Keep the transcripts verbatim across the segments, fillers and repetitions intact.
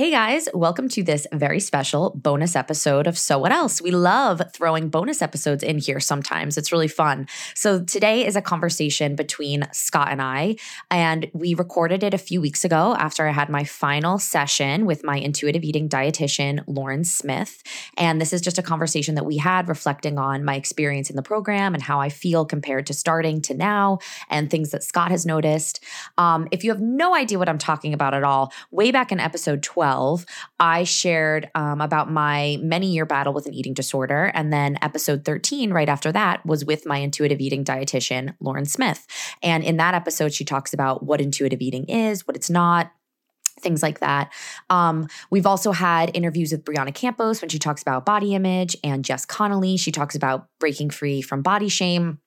Hey guys, welcome to this very special bonus episode of So What Else? We love throwing bonus episodes in here sometimes. It's really fun. So today is a conversation between Scott and I, and we recorded it a few weeks ago after I had my final session with my intuitive eating dietitian, Lauren Smith. And this is just a conversation that we had reflecting on my experience in the program and how I feel compared to starting to now and things that Scott has noticed. Um, if you have no idea what I'm talking about at all, way back in episode twelve, I shared um, about my many-year battle with an eating disorder. And then episode thirteen, right after that, was with my intuitive eating dietitian, Lauren Smith. And in that episode, she talks about what intuitive eating is, what it's not, things like that. Um, we've also had interviews with Brianna Campos when she talks about body image, and Jess Connolly. She talks about breaking free from body shame.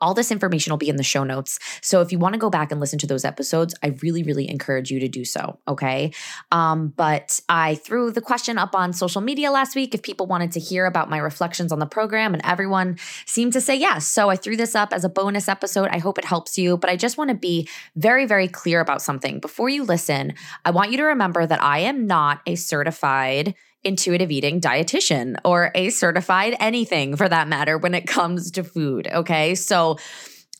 All this information will be in the show notes. So if you want to go back and listen to those episodes, I really, really encourage you to do so, okay? Um, but I threw the question up on social media last week if people wanted to hear about my reflections on the program, and everyone seemed to say yes. So I threw this up as a bonus episode. I hope it helps you, but I just want to be very, very clear about something. Before you listen, I want you to remember that I am not a certified intuitive eating dietitian or a certified anything for that matter when it comes to food, okay? So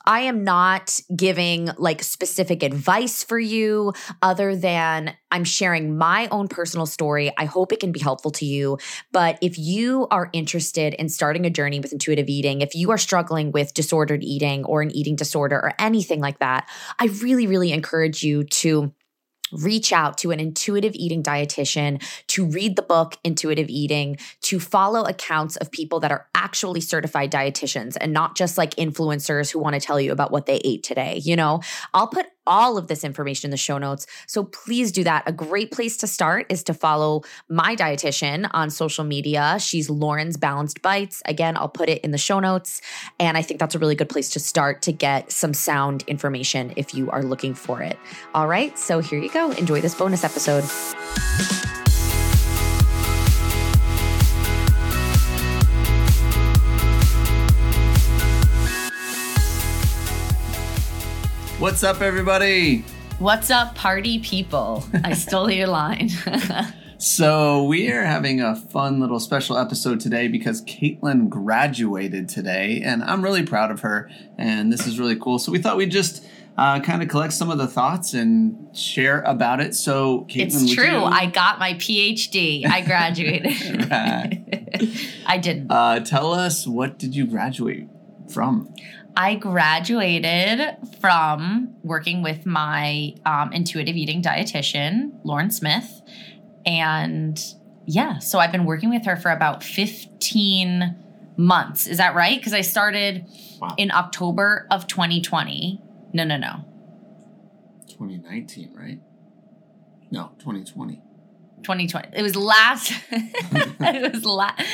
I am not giving like specific advice for you other than I'm sharing my own personal story. I hope it can be helpful to you. But if you are interested in starting a journey with intuitive eating, if you are struggling with disordered eating or an eating disorder or anything like that, I really, really encourage you to reach out to an intuitive eating dietitian, to read the book Intuitive Eating, to follow accounts of people that are actually certified dietitians and not just like influencers who want to tell you about what they ate today. You know, I'll put all of this information in the show notes. So please do that. A great place to start is to follow my dietitian on social media. She's Lauren's Balanced Bites. Again, I'll put it in the show notes. And I think that's a really good place to start to get some sound information if you are looking for it. All right. So here you go. Enjoy this bonus episode. What's up, everybody? What's up, party people? I stole your line. So we are having a fun little special episode today because Caitlin graduated today, and I'm really proud of her, and this is really cool. So we thought we'd just Uh, kind of collect some of the thoughts and share about it. So Caitlin, it's true. You? I got my PhD. I graduated. Right. I didn't. Uh, tell us, what did you graduate from? I graduated from working with my um, intuitive eating dietitian, Lauren Smith. And yeah, so I've been working with her for about fifteen months. Is that right? Because I started wow. in October of twenty twenty. No, no, no. twenty nineteen, right? No, twenty twenty. twenty twenty. It was last. it was last.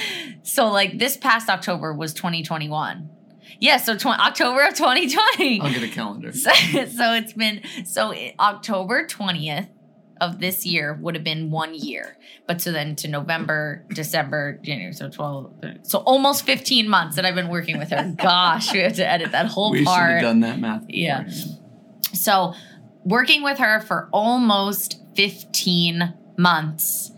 So like this past October was twenty twenty-one. Yeah, so tw- October of twenty twenty. I'll get a calendar. So, so it's been, so it, October twentieth of this year would have been one year. But so then to November, December, January, so twelve, so almost fifteen months that I've been working with her. Gosh, we have to edit that whole we part. We should have done that math. Yeah. So working with her for almost fifteen months,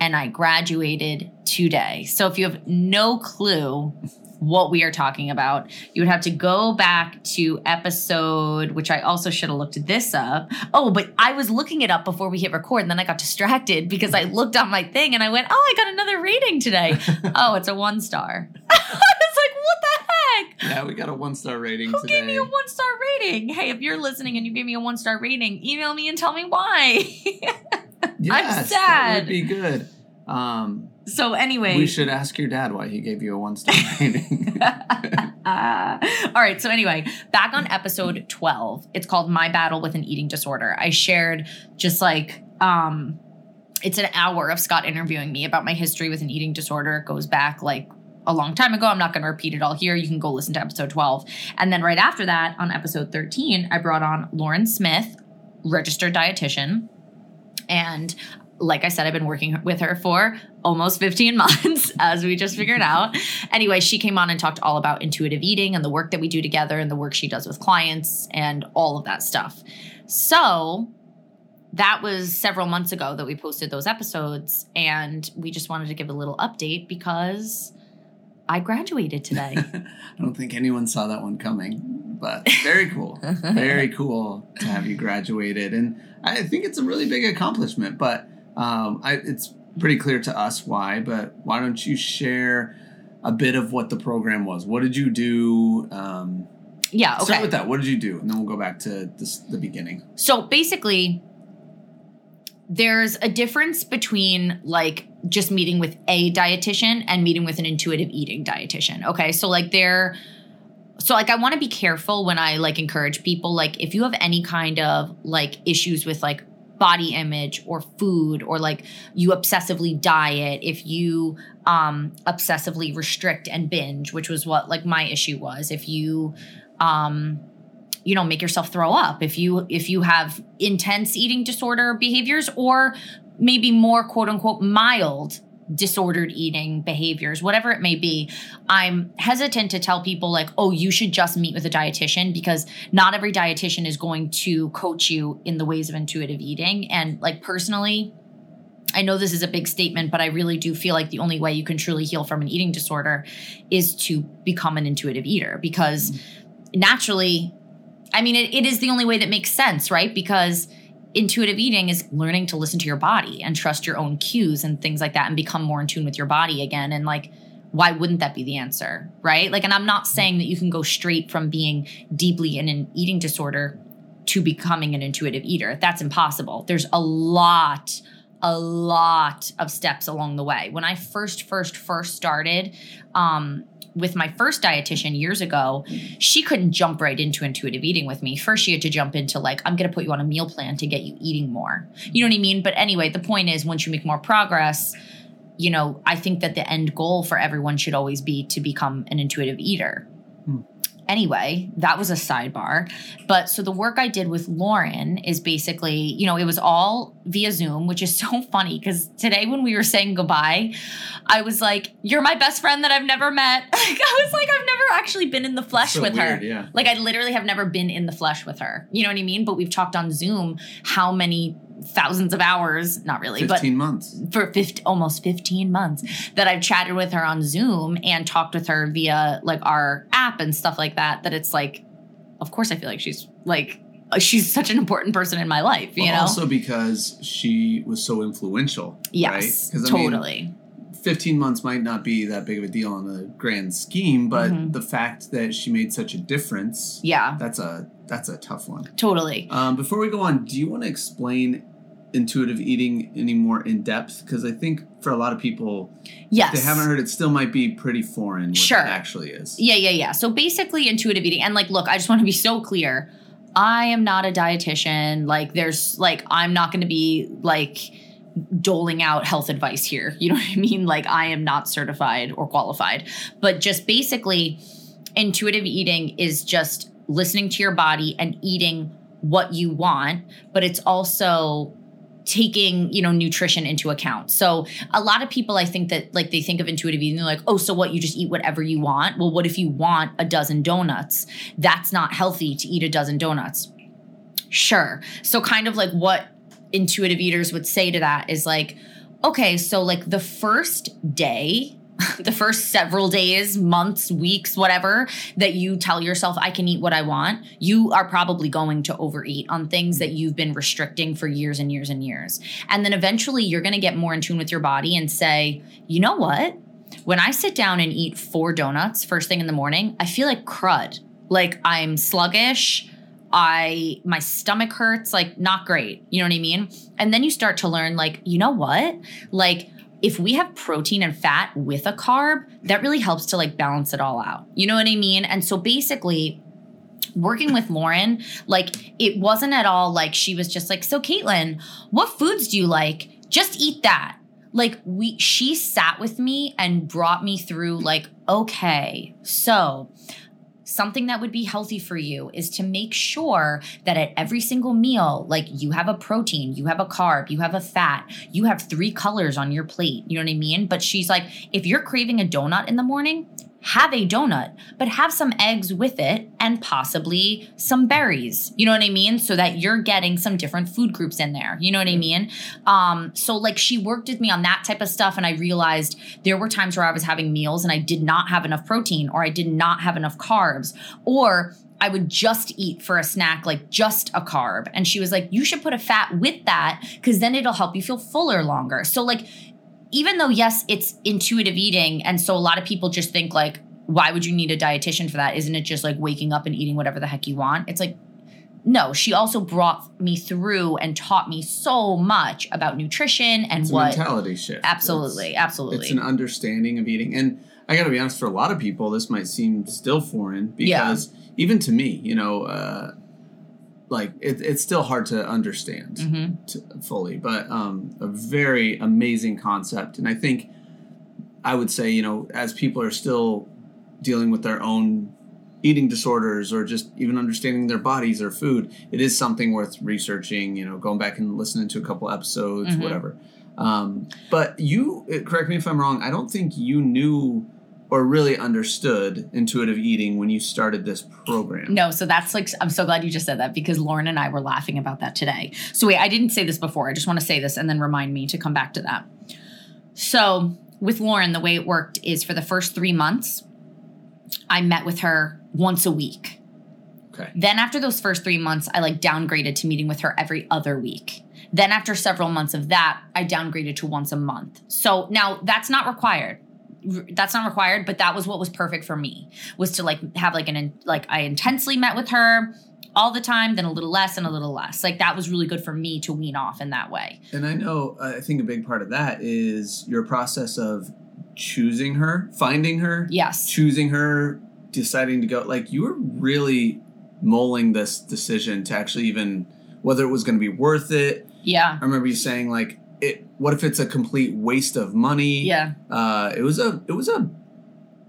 and I graduated today. So if you have no clue what we are talking about, you would have to go back to episode, which I also should have looked this up. Oh, but I was looking it up before we hit record, and then I got distracted because I looked on my thing and I went, oh, I got another rating today. Oh, it's a one star. I was like, what the heck? Yeah, we got a one star rating Who today. Who gave me a one star rating? Hey, if you're listening and you gave me a one star rating, email me and tell me why. Yes, I'm sad. That would be good. Um, So anyway, we should ask your dad why he gave you a one-star rating. uh, all right. So anyway, back on episode twelve, it's called My Battle with an Eating Disorder. I shared just like, um, it's an hour of Scott interviewing me about my history with an eating disorder. It goes back like a long time ago. I'm not going to repeat it all here. You can go listen to episode twelve. And then right after that on episode thirteen, I brought on Lauren Smith, registered dietitian, and like I said, I've been working with her for almost fifteen months, as we just figured out. Anyway, she came on and talked all about intuitive eating and the work that we do together and the work she does with clients and all of that stuff. So that was several months ago that we posted those episodes, and we just wanted to give a little update because I graduated today. I don't think anyone saw that one coming, but very cool. Very cool to have you graduated. And I think it's a really big accomplishment, but um, I, it's pretty clear to us why, but why don't you share a bit of what the program was? What did you do? Um, yeah, okay. Start with that. What did you do? And then we'll go back to this, the beginning. So basically, there's a difference between like just meeting with a dietitian and meeting with an intuitive eating dietitian. Okay. So like they're, so like I want to be careful when I like encourage people, like if you have any kind of like issues with like body image or food, or like you obsessively diet, if you um, obsessively restrict and binge, which was what like my issue was, if you, um, you know, make yourself throw up, if you, if you have intense eating disorder behaviors, or maybe more quote unquote mild disordered eating behaviors, whatever it may be, I'm hesitant to tell people like, oh, you should just meet with a dietitian, because not every dietitian is going to coach you in the ways of intuitive eating. And like personally, I know this is a big statement, but I really do feel like the only way you can truly heal from an eating disorder is to become an intuitive eater, because mm-hmm. naturally, I mean, it, it is the only way that makes sense, right? Because intuitive eating is learning to listen to your body and trust your own cues and things like that, and become more in tune with your body again. And like, why wouldn't that be the answer, right? Like, and I'm not saying that you can go straight from being deeply in an eating disorder to becoming an intuitive eater. That's impossible. There's a lot, a lot of steps along the way. When I first, first, first started, um, with my first dietitian years ago, she couldn't jump right into intuitive eating with me. First, she had to jump into like, I'm going to put you on a meal plan to get you eating more. You know what I mean? But anyway, the point is, once you make more progress, you know, I think that the end goal for everyone should always be to become an intuitive eater. Hmm. Anyway, that was a sidebar. But so the work I did with Lauren is basically, you know, it was all via Zoom, which is so funny because today when we were saying goodbye, I was like, you're my best friend that I've never met. Like, I was like, I've never actually been in the flesh so with weird, her. Yeah. Like I literally have never been in the flesh with her. You know what I mean? But we've talked on Zoom how many thousands of hours, not really, but fifteen months for fifty, almost fifteen months that I've chatted with her on Zoom and talked with her via like our app and stuff like that, that it's like, of course, I feel like she's like, she's such an important person in my life, you well, know? Also because she was so influential. Yes, right? Totally. Mean, fifteen months might not be that big of a deal in the grand scheme, but mm-hmm. the fact that she made such a difference, yeah, that's a that's a tough one. Totally. Um, before we go on, do you want to explain intuitive eating any more in depth? Because I think for a lot of people, yes. if they haven't heard it, still might be pretty foreign what sure. it actually is. Yeah, yeah, yeah. So basically intuitive eating, and like, look, I just want to be so clear. I am not a dietitian. Like there's like, I'm not going to be like doling out health advice here. You know what I mean? Like I am not certified or qualified, but just basically intuitive eating is just listening to your body and eating what you want, but it's also taking, you know, nutrition into account. So a lot of people, I think that like they think of intuitive eating, they're like, oh, so what, you just eat whatever you want. Well, what if you want a dozen donuts? That's not healthy to eat a dozen donuts. Sure. So kind of like what intuitive eaters would say to that is like, okay, so like the first day, the first several days, months, weeks, whatever, that you tell yourself I can eat what I want, you are probably going to overeat on things that you've been restricting for years and years and years. And then eventually you're going to get more in tune with your body and say, you know what? When I sit down and eat four donuts first thing in the morning, I feel like crud. Like I'm sluggish. I, my stomach hurts, like not great. You know what I mean? And then you start to learn like, you know what? Like, if we have protein and fat with a carb, that really helps to like balance it all out. You know what I mean? And so basically working with Lauren, like it wasn't at all like she was just like, so Caitlin, what foods do you like? Just eat that. Like we, she sat with me and brought me through like, okay, so something that would be healthy for you is to make sure that at every single meal, like you have a protein, you have a carb, you have a fat, you have three colors on your plate. You know what I mean? But she's like, if you're craving a donut in the morning, have a donut, but have some eggs with it and possibly some berries. You know what I mean? So that you're getting some different food groups in there. You know what I mean? Um, so like she worked with me on that type of stuff. And I realized there were times where I was having meals and I did not have enough protein, or I did not have enough carbs, or I would just eat for a snack, like just a carb. And she was like, you should put a fat with that because then it'll help you feel fuller longer. So like, even though, yes, it's intuitive eating. And so a lot of people just think like, why would you need a dietitian for that? Isn't it just like waking up and eating whatever the heck you want? It's like, no, she also brought me through and taught me so much about nutrition and it's what. It's a mentality shift. Absolutely. It's, absolutely. It's an understanding of eating. And I got to be honest, for a lot of people, this might seem still foreign because yeah. even to me, you know, uh, like it, it's still hard to understand mm-hmm. to, fully, but um, a very amazing concept. And I think I would say, you know, as people are still dealing with their own eating disorders or just even understanding their bodies or food, it is something worth researching, you know, going back and listening to a couple episodes, mm-hmm. whatever. Um, but you, correct me if I'm wrong, I don't think you knew or really understood intuitive eating when you started this program. No, so that's like, I'm so glad you just said that because Lauren and I were laughing about that today. So wait, I didn't say this before. I just want to say this and then remind me to come back to that. So with Lauren, the way it worked is for the first three months, I met with her once a week. Okay. Then after those first three months, I like downgraded to meeting with her every other week. Then after several months of that, I downgraded to once a month. So now that's not required. That's not required, but that was what was perfect for me, was to like have like an, like I intensely met with her all the time, then a little less and a little less. Like that was really good for me to wean off in that way. And I know, I think a big part of that is your process of choosing her, finding her, yes, choosing her, deciding to go. Like you were really mulling this decision to actually even whether it was going to be worth it. Yeah. I remember you saying like, It, what if it's a complete waste of money? Yeah. Uh, it was a, it was a,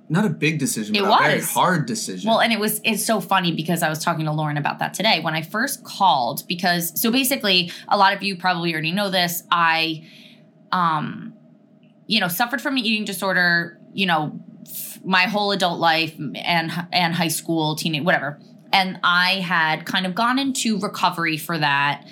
not a big decision, but it was a very hard decision. Well, and it was, it's so funny because I was talking to Lauren about that today when I first called because, so basically a lot of you probably already know this. I, um, you know, suffered from an eating disorder, you know, f- my whole adult life and, and high school, teenage, whatever. And I had kind of gone into recovery for that,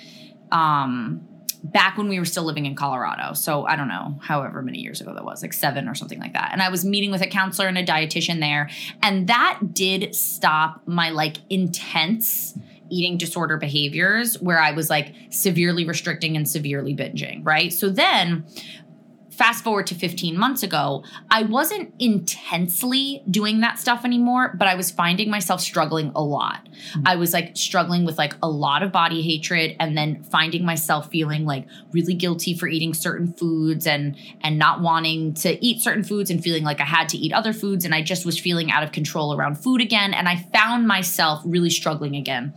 um, back when we were still living in Colorado. So I don't know, however many years ago that was, like seven or something like that. And I was meeting with a counselor and a dietitian there. And that did stop my like intense eating disorder behaviors where I was like severely restricting and severely binging, right? So then fast forward to fifteen months ago, I wasn't intensely doing that stuff anymore, but I was finding myself struggling a lot. Mm-hmm. I was like struggling with like a lot of body hatred and then finding myself feeling like really guilty for eating certain foods and, and not wanting to eat certain foods and feeling like I had to eat other foods. And I just was feeling out of control around food again. And I found myself really struggling again.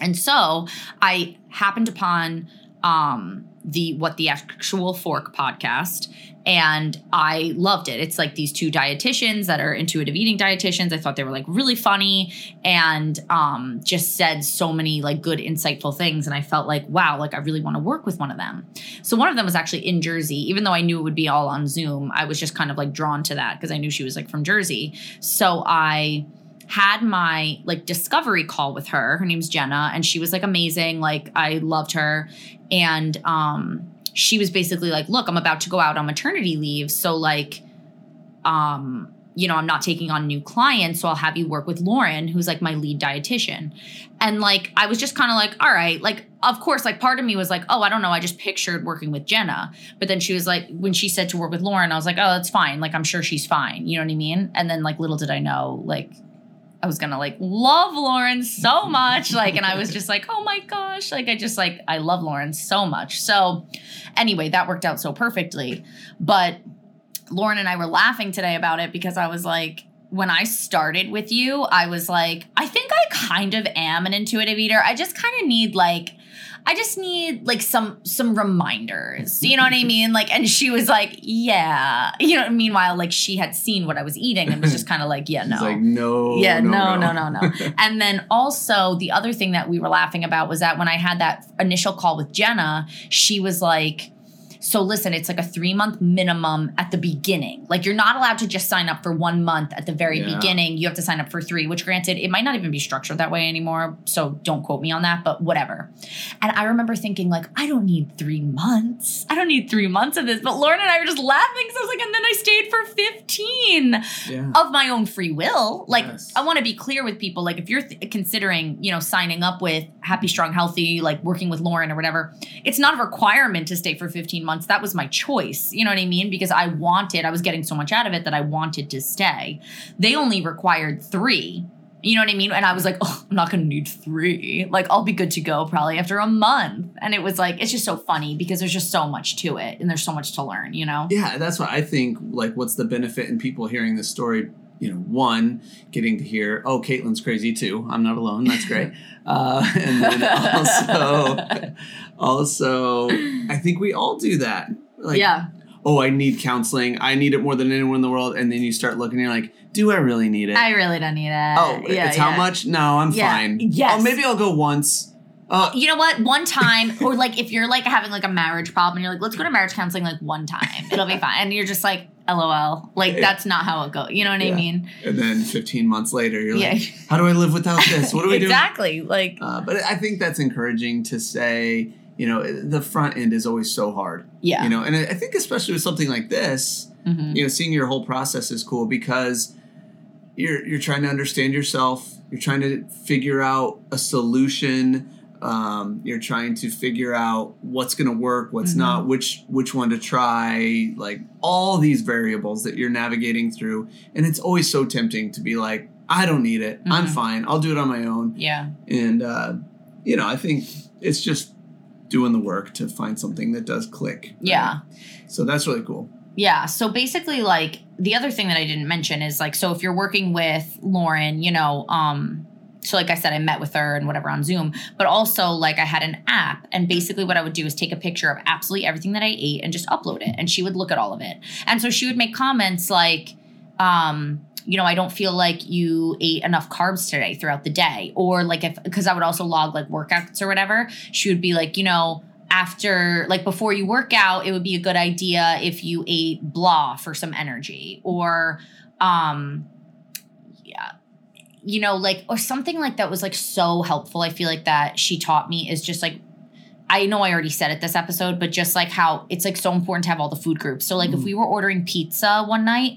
And so I happened upon, um, the What the Actual Fork podcast, and I loved it. It's like these two dietitians that are intuitive eating dietitians. I thought they were like really funny and um, just said so many like good insightful things. And I felt like, wow, like I really want to work with one of them. So one of them was actually in Jersey, even though I knew it would be all on Zoom. I was just kind of like drawn to that because I knew she was like from Jersey. So I had my like discovery call with her. Her name's Jenna, and she was like amazing. Like I loved her. And um, she was basically like, look, I'm about to go out on maternity leave. So like, um, you know, I'm not taking on new clients. So I'll have you work with Lauren, who's like my lead dietitian. And like, I was just kind of like, all right, like, of course, like part of me was like, oh, I don't know. I just pictured working with Jenna. But then she was like, when she said to work with Lauren, I was like, oh, that's fine. Like, I'm sure she's fine. You know what I mean? And then like, little did I know, like, I was going to like love Lauren so much. Like, and I was just like, oh my gosh. Like, I just like, I love Lauren so much. So anyway, that worked out so perfectly. But Lauren and I were laughing today about it because I was like, when I started with you, I was like, I think I kind of am an intuitive eater. I just kind of need like, I just need like some, some reminders, you know what I mean? Like, and she was like, yeah, you know, meanwhile, like she had seen what I was eating and was just kind of like, yeah, no, She's like, no, yeah, no, no, no, no. no. And then also the other thing that we were laughing about was that when I had that initial call with Jenna, she was like, So listen, it's like a three month minimum at the beginning. Like you're not allowed to just sign up for one month at the very yeah. beginning. You have to sign up for three, which granted, it might not even be structured that way anymore. So don't quote me on that, but whatever. And I remember thinking like, I don't need three months. I don't need three months of this. But Lauren and I were just laughing. So I was like, and then I stayed for fifteen yeah. of my own free will. Like yes. I want to be clear with people. Like if you're th- considering, you know, signing up with Happy, Strong, Healthy, like working with Lauren or whatever, it's not a requirement to stay for fifteen months. That was my choice. You know what I mean? Because I wanted, I was getting so much out of it that I wanted to stay. They only required three. You know what I mean? And I was like, oh, I'm not going to need three. Like, I'll be good to go probably after a month. And it was like, it's just so funny because there's just so much to it and there's so much to learn, you know? Yeah, that's what I think, like, what's the benefit in people hearing this story? You know, one, getting to hear, oh, Caitlin's crazy too. I'm not alone. That's great. uh, and then also, also, I think we all do that. Like, yeah. Oh, I need counseling. I need it more than anyone in the world. And then you start looking and you're like, do I really need it? I really don't need it. Oh, yeah, it's yeah. how much? No, I'm yeah. fine. Yes. Oh, maybe I'll go once. Uh, you know what? One time, or like if you're like having like a marriage problem, you're like, let's go to marriage counseling like one time. It'll be fine. And you're just like, LOL. Like yeah. that's not how it goes. You know what yeah. I mean? And then fifteen months later, you're yeah. like, how do I live without this? What do we exactly. do? Exactly. Like, uh, but I think that's encouraging to say, you know, the front end is always so hard. Yeah. You know, and I think especially with something like this, mm-hmm. you know, seeing your whole process is cool because you're you're trying to understand yourself. You're trying to figure out a solution. Um, you're trying to figure out what's going to work, what's mm-hmm. not, which which one to try, like all these variables that you're navigating through. And it's always so tempting to be like, I don't need it. Mm-hmm. I'm fine. I'll do it on my own. Yeah. And, uh, you know, I think it's just doing the work to find something that does click. Right? Yeah. So that's really cool. Yeah. So basically, like, the other thing that I didn't mention is, like, so if you're working with Lauren, you know, um, so like I said, I met with her and whatever on Zoom, but also like I had an app, and basically what I would do is take a picture of absolutely everything that I ate and just upload it. And she would look at all of it. And so she would make comments like, um, you know, I don't feel like you ate enough carbs today throughout the day. Or like if, because I would also log like workouts or whatever, she would be like, you know, after like before you work out, it would be a good idea if you ate blah for some energy, or, um, yeah. you know, like, or something like that was like so helpful. I feel like that she taught me is just like, I know I already said it this episode, but just like how it's like so important to have all the food groups. So like mm. if we were ordering pizza one night,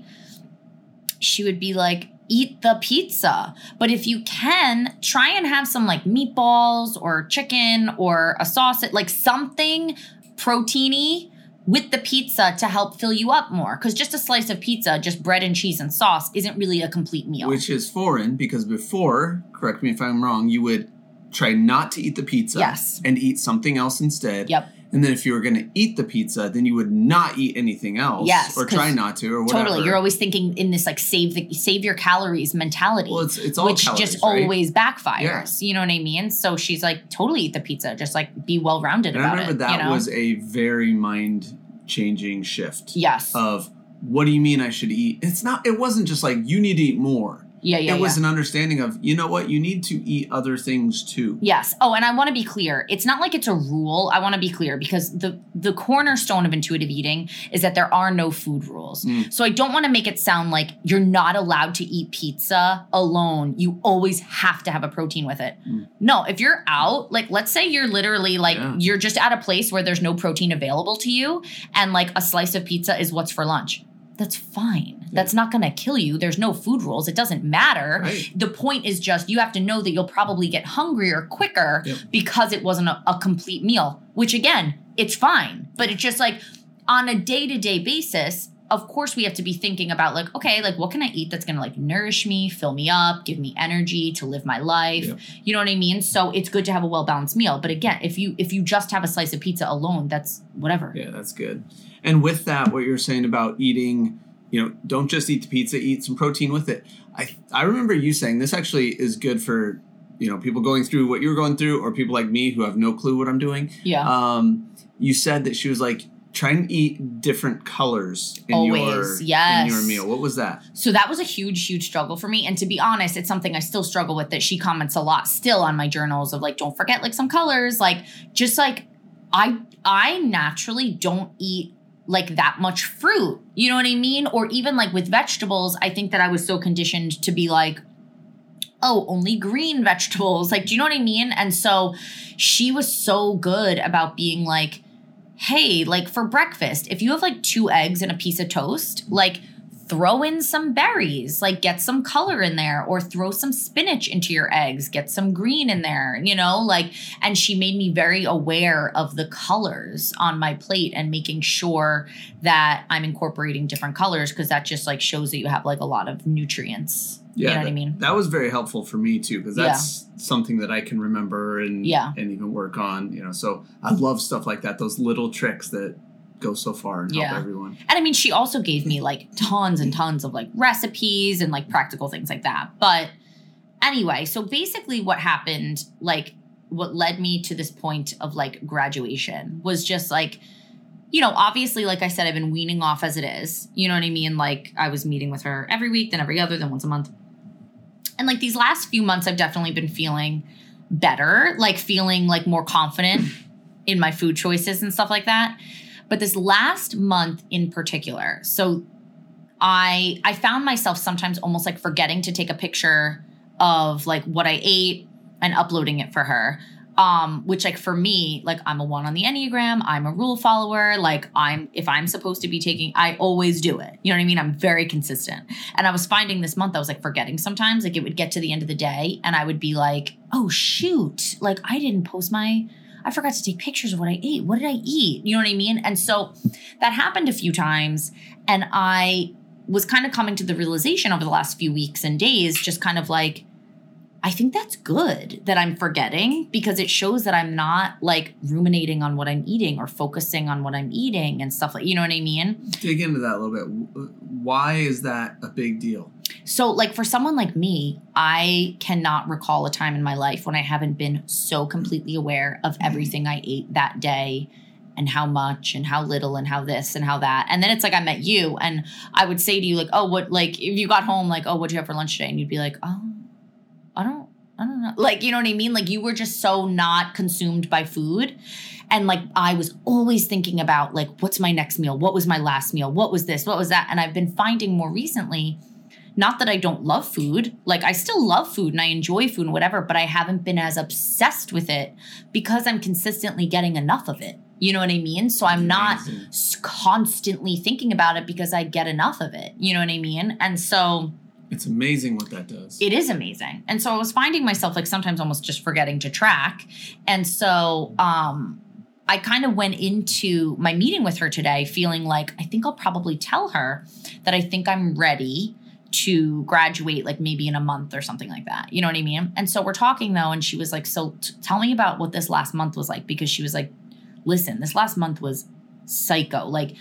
she would be like, eat the pizza. But if you can, try and have some like meatballs or chicken or a sausage, like something proteiny with the pizza to help fill you up more. Because just a slice of pizza, just bread and cheese and sauce, isn't really a complete meal. Which is foreign because before, correct me if I'm wrong, you would try not to eat the pizza yes. and eat something else instead. Yep. And then if you were going to eat the pizza, then you would not eat anything else yes, or try not to or whatever. Totally. You're always thinking in this like save the save your calories mentality, well, it's, it's all which calories, just right? always backfires. Yeah. You know what I mean? So she's like, totally eat the pizza. Just like be well-rounded and about it. I remember it, that you know? was a very mind-changing shift. Yes. Of what do you mean I should eat? It's not. It wasn't just like you need to eat more. Yeah, yeah, It was yeah. an understanding of, you know what, you need to eat other things too. Yes. Oh, and I want to be clear. It's not like it's a rule. I want to be clear because the, the cornerstone of intuitive eating is that there are no food rules. Mm. So I don't want to make it sound like you're not allowed to eat pizza alone. You always have to have a protein with it. Mm. No, if you're out, like let's say you're literally like, yeah. you're just at a place where there's no protein available to you and like a slice of pizza is what's for lunch. That's fine. That's not going to kill you. There's no food rules. It doesn't matter. Right. The point is just you have to know that you'll probably get hungrier quicker yep. because it wasn't a, a complete meal, which again, it's fine. But it's just like on a day-to-day basis, of course, we have to be thinking about like, okay, like what can I eat that's going to like nourish me, fill me up, give me energy to live my life. Yep. You know what I mean? So it's good to have a well-balanced meal. But again, if you if you just have a slice of pizza alone, that's whatever. Yeah, that's good. And with that, what you're saying about eating, you know, don't just eat the pizza, eat some protein with it. I I remember you saying this actually is good for, you know, people going through what you're going through or people like me who have no clue what I'm doing. Yeah. Um, you said that she was like, try and eat different colors in Always, your, yes. in your meal. What was that? So that was a huge, huge struggle for me. And to be honest, it's something I still struggle with that she comments a lot still on my journals of like, don't forget like some colors, like just like I – I naturally don't eat like that much fruit, you know what I mean? Or even like with vegetables, I think that I was so conditioned to be like, oh, only green vegetables. Like, do you know what I mean? And so she was so good about being like, hey, like for breakfast, if you have like two eggs and a piece of toast, like throw in some berries, like get some color in there, or throw some spinach into your eggs, get some green in there, you know, like, and she made me very aware of the colors on my plate and making sure that I'm incorporating different colors, because that just like shows that you have like a lot of nutrients. Yeah, you know that, what I mean? That was very helpful for me too, because that's yeah. something that I can remember and yeah. and even work on, you know. So I love stuff like that, those little tricks that go so far and yeah. help everyone. And I mean, she also gave me like tons and tons of like recipes and like practical things like that. But anyway, so basically what happened, like what led me to this point of like graduation was just like, you know, obviously, like I said, I've been weaning off as it is. You know what I mean? Like I was meeting with her every week, then every other, then once a month. And like these last few months, I've definitely been feeling better, like feeling like more confident in my food choices and stuff like that. But this last month in particular, so I I found myself sometimes almost like forgetting to take a picture of like what I ate and uploading it for her. Um, which like for me, like I'm a one on the Enneagram, I'm a rule follower. Like I'm, if I'm supposed to be taking, I always do it. You know what I mean? I'm very consistent. And I was finding this month, I was like forgetting sometimes, like it would get to the end of the day and I would be like, oh shoot. Like I didn't post my, I forgot to take pictures of what I ate. What did I eat? You know what I mean? And so that happened a few times. And I was kind of coming to the realization over the last few weeks and days, just kind of like, I think that's good that I'm forgetting, because it shows that I'm not like ruminating on what I'm eating or focusing on what I'm eating and stuff like, you know what I mean? Dig into that a little bit. Why is that a big deal? So like for someone like me, I cannot recall a time in my life when I haven't been so completely aware of everything I ate that day and how much and how little and how this and how that. And then it's like I met you and I would say to you like, oh, what, like if you got home, like, oh, what'd you have for lunch today? And you'd be like, oh. I don't, I don't know. Like, you know what I mean? Like you were just so not consumed by food. And like, I was always thinking about like, what's my next meal? What was my last meal? What was this? What was that? And I've been finding more recently, not that I don't love food. Like I still love food and I enjoy food and whatever, but I haven't been as obsessed with it because I'm consistently getting enough of it. You know what I mean? So I'm not constantly thinking about it because I get enough of it. You know what I mean? And so it's amazing what that does. It is amazing. And so I was finding myself like sometimes almost just forgetting to track. And so um, I kind of went into my meeting with her today feeling like I think I'll probably tell her that I think I'm ready to graduate, like maybe in a month or something like that. You know what I mean? And so we're talking though, and she was like, so t- tell me about what this last month was like, because she was like, listen, this last month was psycho. Like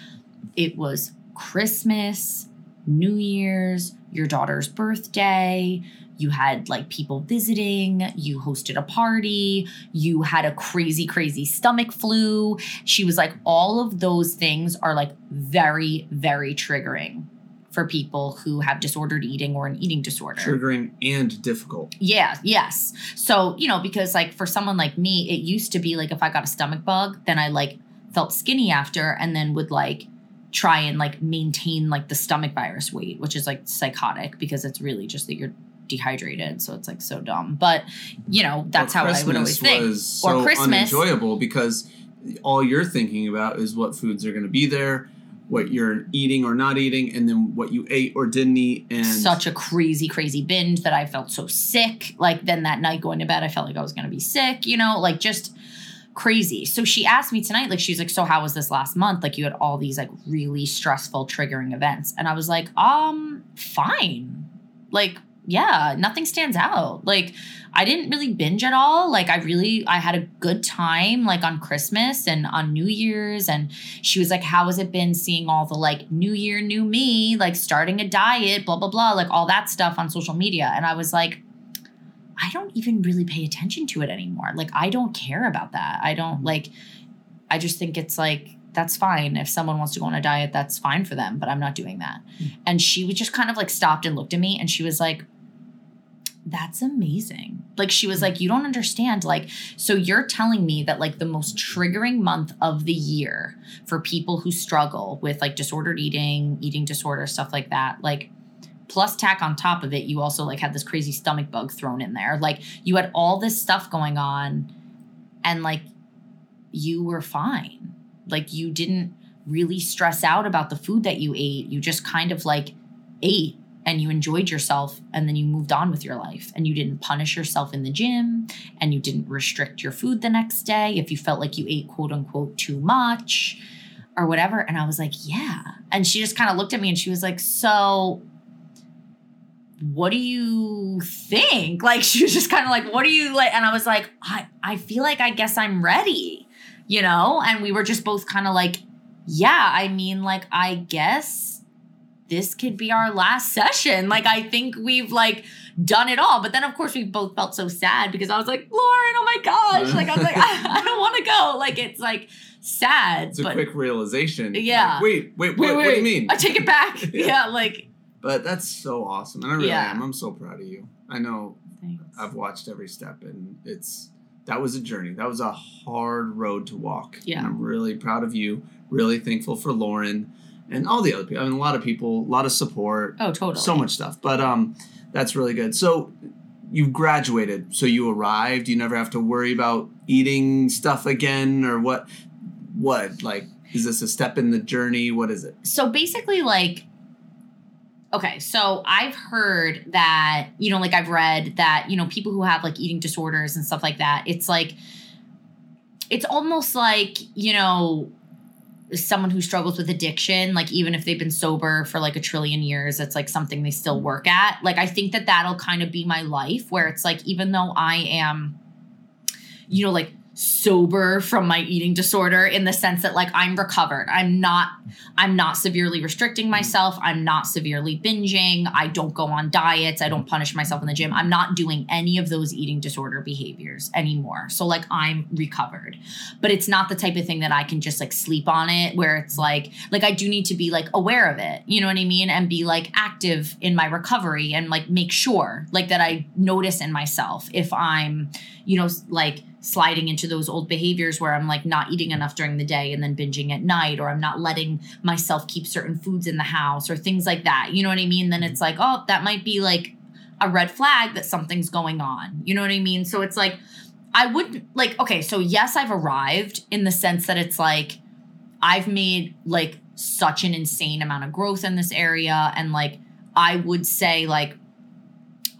it was Christmas, New Year's, your daughter's birthday, you had like people visiting, you hosted a party, you had a crazy, crazy stomach flu. She was like, all of those things are like very, very triggering for people who have disordered eating or an eating disorder. Triggering and difficult. Yeah, yes. So, you know, because like for someone like me, it used to be like if I got a stomach bug, then I like felt skinny after and then would like try and like maintain like the stomach virus weight, which is like psychotic because it's really just that you're dehydrated. So it's like so dumb. But, you know, that's how I would always think. Or Christmas was so unenjoyable because all you're thinking about is what foods are going to be there, what you're eating or not eating, and then what you ate or didn't eat. And such a crazy, crazy binge that I felt so sick. Like then that night going to bed, I felt like I was going to be sick, you know, like just crazy. So she asked me tonight, like, she's like, so how was this last month? Like you had all these like really stressful, triggering events. And I was like, um, fine. Like, yeah, nothing stands out. Like I didn't really binge at all. Like I really, I had a good time like on Christmas and on New Year's. And she was like, how has it been seeing all the like new year, new me, like starting a diet, blah, blah, blah, like all that stuff on social media. And I was like, I don't even really pay attention to it anymore. Like, I don't care about that. I don't like, I just think it's like, that's fine. If someone wants to go on a diet, that's fine for them, but I'm not doing that. Mm-hmm. And she was just kind of like stopped and looked at me and she was like, that's amazing. Like, she was like, you don't understand. Like, so you're telling me that like the most triggering month of the year for people who struggle with like disordered eating, eating disorder, stuff like that, like plus tack on top of it, you also like had this crazy stomach bug thrown in there. Like you had all this stuff going on and like you were fine. Like you didn't really stress out about the food that you ate. You just kind of like ate and you enjoyed yourself and then you moved on with your life and you didn't punish yourself in the gym and you didn't restrict your food the next day if you felt like you ate quote unquote too much or whatever. And I was like, yeah. And she just kind of looked at me and she was like, so what do you think? Like, she was just kind of like, what do you like? And I was like, I, I feel like, I guess I'm ready, you know? And we were just both kind of like, yeah, I mean, like, I guess this could be our last session. Like, I think we've like done it all. But then of course we both felt so sad because I was like, Lauren, oh my gosh. Like, I was like, I, I don't want to go. Like, it's like sad. It's but, a quick realization. Yeah. Like, wait, wait, wait, wait, wait, what do you mean? I take it back. yeah. yeah. Like, but that's so awesome. And I really yeah. am. I'm so proud of you. I know. Thanks. I've watched every step and it's, that was a journey. That was a hard road to walk. Yeah. And I'm really proud of you. Really thankful for Lauren. And all the other people, I mean, a lot of people, a lot of support. Oh, totally. So much stuff. But um, that's really good. So you've graduated. So you arrived. You never have to worry about eating stuff again or what? What? Like, is this a step in the journey? What is it? So basically, like, okay, so I've heard that, you know, like I've read that, you know, people who have like eating disorders and stuff like that, it's like, it's almost like, you know, someone who struggles with addiction, like even if they've been sober for like a trillion years, it's like something they still work at. Like, I think that that'll kind of be my life where it's like, even though I am, you know, like sober from my eating disorder in the sense that like I'm recovered, I'm not, I'm not severely restricting myself. I'm not severely binging. I don't go on diets. I don't punish myself in the gym. I'm not doing any of those eating disorder behaviors anymore. So like I'm recovered, but it's not the type of thing that I can just like sleep on it where it's like, like I do need to be like aware of it, you know what I mean? And be like active in my recovery and like make sure like that I notice in myself if I'm, you know, like sliding into those old behaviors where I'm like not eating enough during the day and then binging at night, or I'm not letting myself keep certain foods in the house or things like that. You know what I mean? Then it's like, oh, that might be like a red flag that something's going on. You know what I mean? So it's like, I wouldn't like, okay, so yes, I've arrived in the sense that it's like, I've made like such an insane amount of growth in this area. And like, I would say like,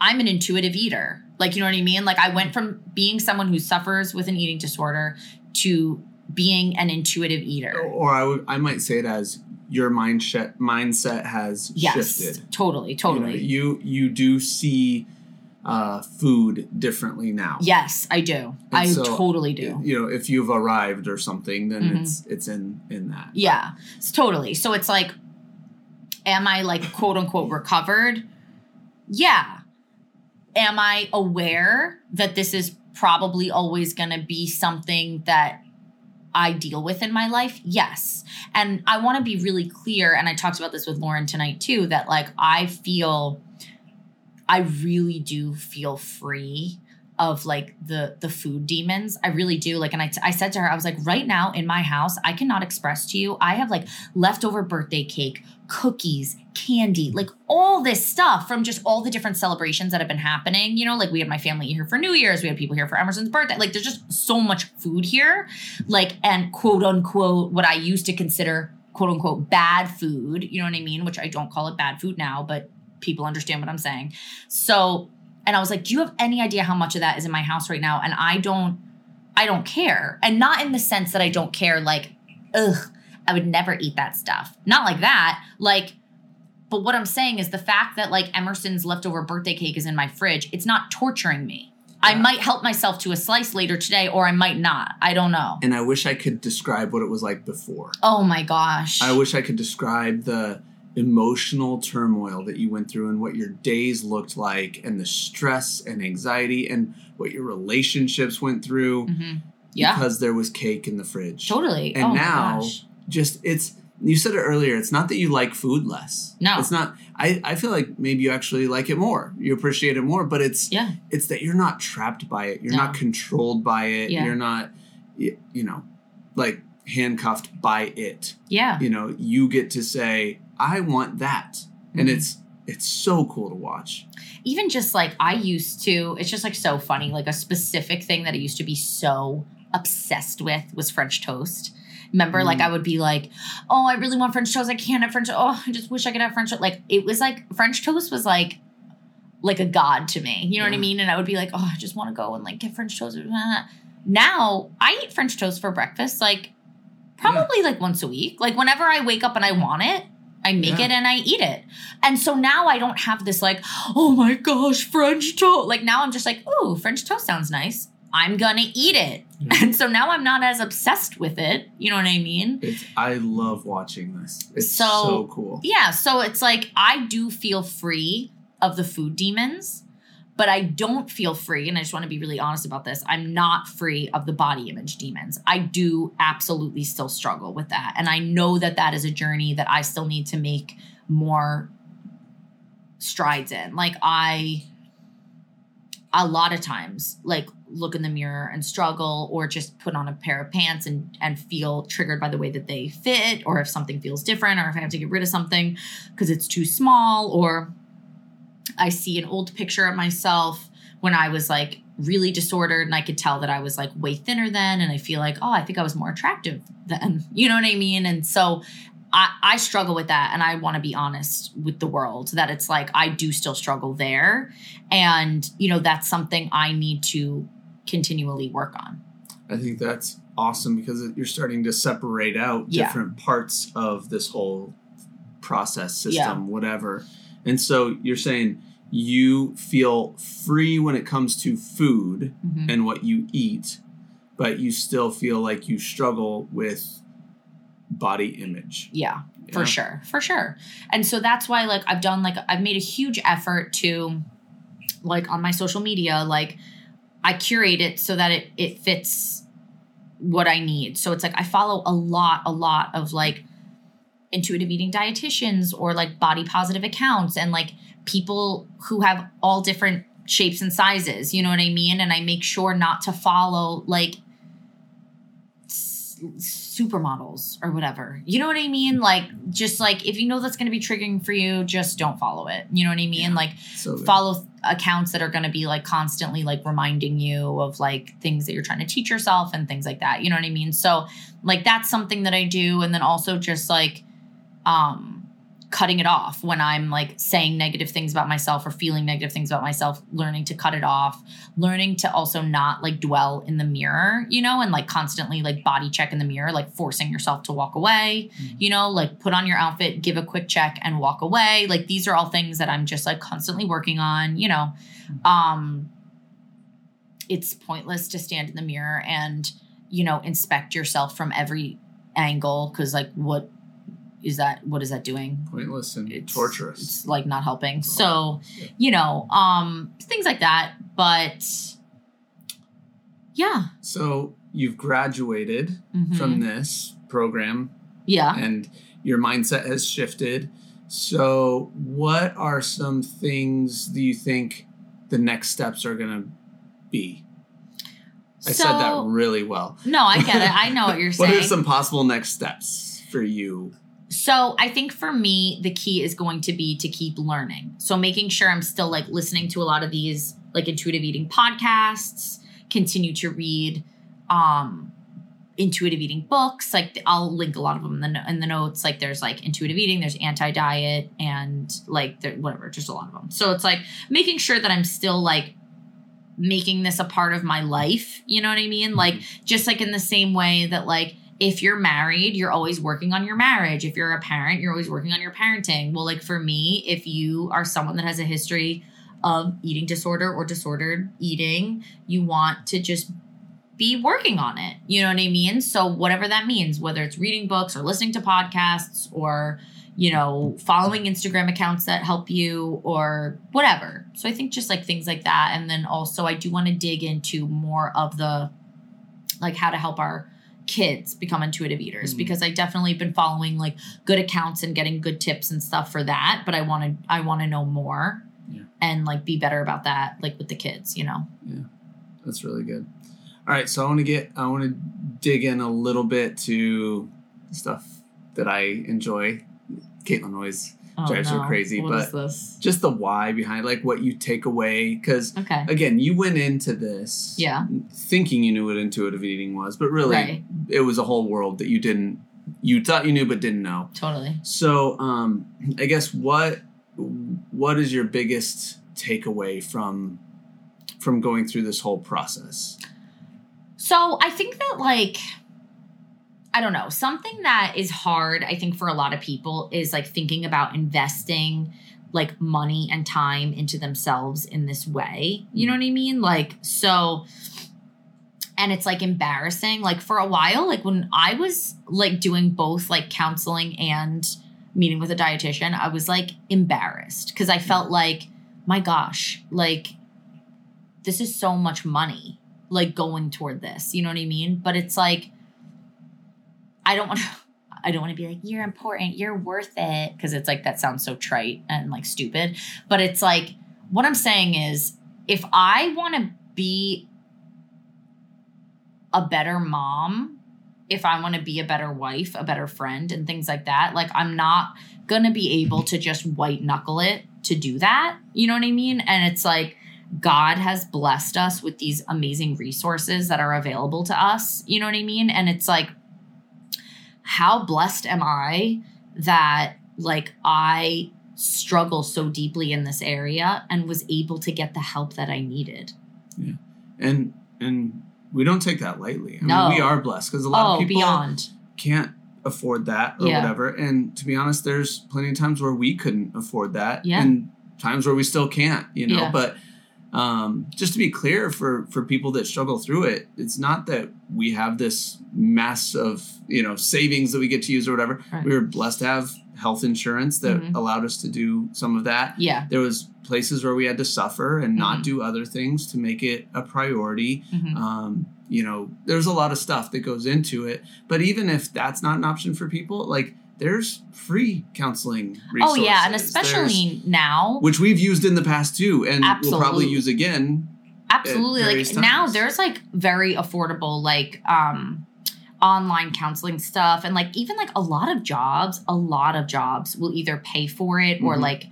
I'm an intuitive eater. Like, you know what I mean? Like, I went from being someone who suffers with an eating disorder to being an intuitive eater. Or I would, I might say it as your mindset mindset has yes, shifted. Totally, totally. You know, you, you do see uh, food differently now. Yes, I do. And I so, totally do. You know, if you've arrived or something, then mm-hmm. it's it's in, in that. Yeah, it's totally. So it's like, am I like quote unquote recovered? Yeah. Am I aware that this is probably always going to be something that I deal with in my life? Yes. And I want to be really clear. And I talked about this with Lauren tonight too, that like, I feel, I really do feel free of like the, the food demons. I really do. Like, and I, t- I said to her, I was like, right now in my house, I cannot express to you, I have like leftover birthday cake, cookies, candy, like all this stuff from just all the different celebrations that have been happening. You know, like we had my family here for New Year's. We had people here for Emerson's birthday. Like there's just so much food here. Like, and quote unquote, what I used to consider quote unquote bad food, you know what I mean? Which I don't call it bad food now, but people understand what I'm saying. So, and I was like, do you have any idea how much of that is in my house right now? And I don't, I don't care. And not in the sense that I don't care, like, ugh, I would never eat that stuff. Not like that. Like, but what I'm saying is the fact that like Emerson's leftover birthday cake is in my fridge, it's not torturing me. Yeah. I might help myself to a slice later today, or I might not. I don't know. And I wish I could describe what it was like before. Oh my gosh. I wish I could describe the emotional turmoil that you went through and what your days looked like and the stress and anxiety and what your relationships went through. Mm-hmm. Yeah. Because there was cake in the fridge. Totally. And oh now my gosh. Just it's you said it earlier, it's not that you like food less. No. It's not. I, I feel like maybe you actually like it more. You appreciate it more, but it's yeah. it's that you're not trapped by it. You're no. not controlled by it. Yeah. You're not, you know, like handcuffed by it. Yeah. You know, you get to say, I want that. Mm-hmm. And it's it's so cool to watch. Even just like I used to, it's just like so funny. Like a specific thing that I used to be so obsessed with was French toast. Remember, mm. like, I would be like, oh, I really want French toast. I can't have French toast. Oh, I just wish I could have French toast. Like, it was like, French toast was like, like a god to me. You know yeah. what I mean? And I would be like, oh, I just want to go and, like, get French toast. Now, I eat French toast for breakfast, like, probably, yeah. like, once a week. Like, whenever I wake up and I want it, I make yeah. it and I eat it. And so now I don't have this, like, oh, my gosh, French toast. Like, now I'm just like, oh, French toast sounds nice. I'm going to eat it. Yeah. And so now I'm not as obsessed with it. You know what I mean? It's, I love watching this. It's so, so cool. Yeah. So it's like, I do feel free of the food demons, but I don't feel free. And I just want to be really honest about this. I'm not free of the body image demons. I do absolutely still struggle with that. And I know that that is a journey that I still need to make more strides in. Like I, a lot of times, like, look in the mirror and struggle, or just put on a pair of pants and, and feel triggered by the way that they fit, or if something feels different, or if I have to get rid of something because it's too small, or I see an old picture of myself when I was like really disordered and I could tell that I was like way thinner then. And I feel like, oh, I think I was more attractive then. You know what I mean? And so I, I struggle with that. And I want to be honest with the world that it's like, I do still struggle there. And, you know, that's something I need to continually work on. I think that's awesome because you're starting to separate out different yeah. parts of this whole process, system, yeah. whatever. And so you're saying you feel free when it comes to food mm-hmm. and what you eat, but you still feel like you struggle with body image. Yeah, yeah. for sure. For sure. And so that's why like I've done like I've made a huge effort to like on my social media, like I curate it so that it, it fits what I need. So it's like I follow a lot, a lot of like intuitive eating dietitians or like body positive accounts and like people who have all different shapes and sizes. You know what I mean? And I make sure not to follow like s- supermodels or whatever. You know what I mean? Like just like if you know that's going to be triggering for you, just don't follow it. You know what I mean? Yeah, like so follow th- accounts that are going to be like constantly like reminding you of like things that you're trying to teach yourself and things like that. You know what I mean? So like that's something that I do. And then also just like um cutting it off when I'm like saying negative things about myself or feeling negative things about myself, learning to cut it off, learning to also not like dwell in the mirror, you know, and like constantly like body check in the mirror, like forcing yourself to walk away, mm-hmm. you know, like put on your outfit, give a quick check and walk away. Like these are all things that I'm just like constantly working on, you know, mm-hmm. um, it's pointless to stand in the mirror and, you know, inspect yourself from every angle. Cause like what, Is that, what is that doing? Pointless and it's, torturous. It's like not helping. So, yeah. you know, um, things like that, but yeah. So you've graduated mm-hmm. from this program. Yeah. And your mindset has shifted. So what are some things do you think the next steps are going to be? I so, said that really well. No, I get it. I know what you're saying. What are some possible next steps for you? So I think for me, the key is going to be to keep learning. So making sure I'm still like listening to a lot of these like intuitive eating podcasts, continue to read um, intuitive eating books. Like I'll link a lot of them in the, in the notes. Like there's like intuitive eating, there's anti-diet and like there, whatever, just a lot of them. So it's like making sure that I'm still like making this a part of my life. You know what I mean? Like just like in the same way that like, if you're married, you're always working on your marriage. If you're a parent, you're always working on your parenting. Well, like for me, if you are someone that has a history of eating disorder or disordered eating, you want to just be working on it. You know what I mean? So whatever that means, whether it's reading books or listening to podcasts or, you know, following Instagram accounts that help you or whatever. So I think just like things like that. And then also I do want to dig into more of the, like how to help our kids become intuitive eaters, mm-hmm. because I definitely been following like good accounts and getting good tips and stuff for that. But I want to, I want to know more yeah. and like be better about that, like with the kids, you know? Yeah, that's really good. All right. So I want to get, I want to dig in a little bit to stuff that I enjoy. Caitlin always oh, drives no. her crazy, what but just the why behind like what you take away. Cause okay. again, you went into this yeah. thinking you knew what intuitive eating was, but really right. it was a whole world that you didn't, you thought you knew, but didn't know. Totally. So, um, I guess what, what is your biggest takeaway from, from going through this whole process? So I think that like, I don't know, something that is hard, I think, for a lot of people is like thinking about investing like money and time into themselves in this way. You know what I mean? Like, so, and it's like embarrassing. Like for a while, like when I was like doing both like counseling and meeting with a dietitian, I was like embarrassed because I felt like, my gosh, like this is so much money like going toward this. You know what I mean? But it's like, I don't want to, I don't want to be like, you're important, you're worth it. Cause it's like, that sounds so trite and like stupid, but it's like, what I'm saying is if I want to be a better mom, if I want to be a better wife, a better friend and things like that, like I'm not going to be able to just white knuckle it to do that. You know what I mean? And it's like, God has blessed us with these amazing resources that are available to us. You know what I mean? And it's like, how blessed am I that like I struggle so deeply in this area and was able to get the help that I needed. Yeah. And, and we don't take that lightly. I no. mean, we are blessed because a lot oh, of people beyond. can't afford that or yeah. whatever. And to be honest, there's plenty of times where we couldn't afford that yeah. and times where we still can't, you know, yeah. but Um, just to be clear for, for people that struggle through it, it's not that we have this mass of, you know, savings that we get to use or whatever. Right. We were blessed to have health insurance that mm-hmm. allowed us to do some of that. Yeah. There was places where we had to suffer and not mm-hmm. do other things to make it a priority. Mm-hmm. Um, you know, there's a lot of stuff that goes into it, but even if that's not an option for people, like, there's free counseling resources. Oh, yeah, and especially there's, now. Which we've used in the past, too, and absolutely. We'll probably use again. Absolutely. Like times. Now there's, like, very affordable, like, um, online counseling stuff. And, like, even, like, a lot of jobs, a lot of jobs will either pay for it mm-hmm. or, like,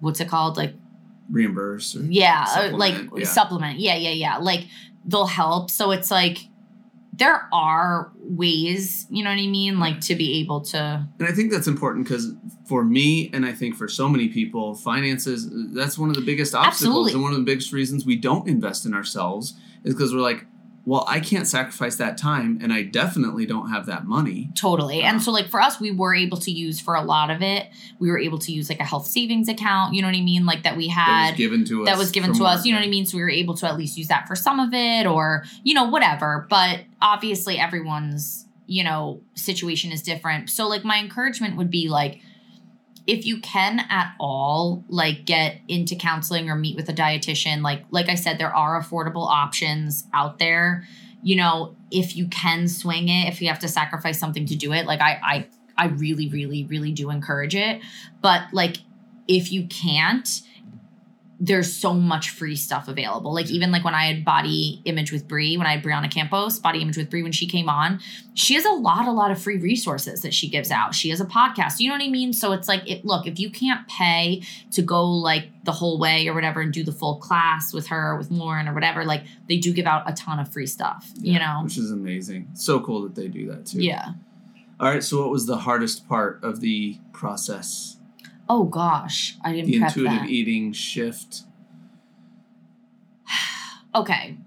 what's it called? Like, reimburse. Or yeah, supplement. Or like, yeah. supplement. Yeah, yeah, yeah. Like, they'll help. So it's, like, there are ways, you know what I mean? Like to be able to. And I think that's important because for me, and I think for so many people, finances, that's one of the biggest obstacles. Absolutely. And one of the biggest reasons we don't invest in ourselves is because we're like, well, I can't sacrifice that time and I definitely don't have that money. Totally. Um, and so like for us, we were able to use for a lot of it. We were able to use like a health savings account, you know what I mean? Like that we had. That was given to us. That was given to us, you know what I mean? So we were able to at least use that for some of it or, you know, whatever. But obviously everyone's, you know, situation is different. So like my encouragement would be like, if you can at all, like get into counseling or meet with a dietitian, like, like I said, there are affordable options out there. You know, if you can swing it, if you have to sacrifice something to do it, like I, I, I really, really, really do encourage it. But like, if you can't, there's so much free stuff available. Like even like when I had body image with Brie, when I had Brianna Campos, body image with Brie, when she came on, she has a lot, a lot of free resources that she gives out. She has a podcast, you know what I mean? So it's like, it, look, if you can't pay to go like the whole way or whatever and do the full class with her, with Lauren or whatever, like they do give out a ton of free stuff, yeah, you know? Which is amazing. So cool that they do that too. Yeah. All right. So what was the hardest part of the process? Oh gosh, I didn't the prep that. The intuitive eating shift. Okay.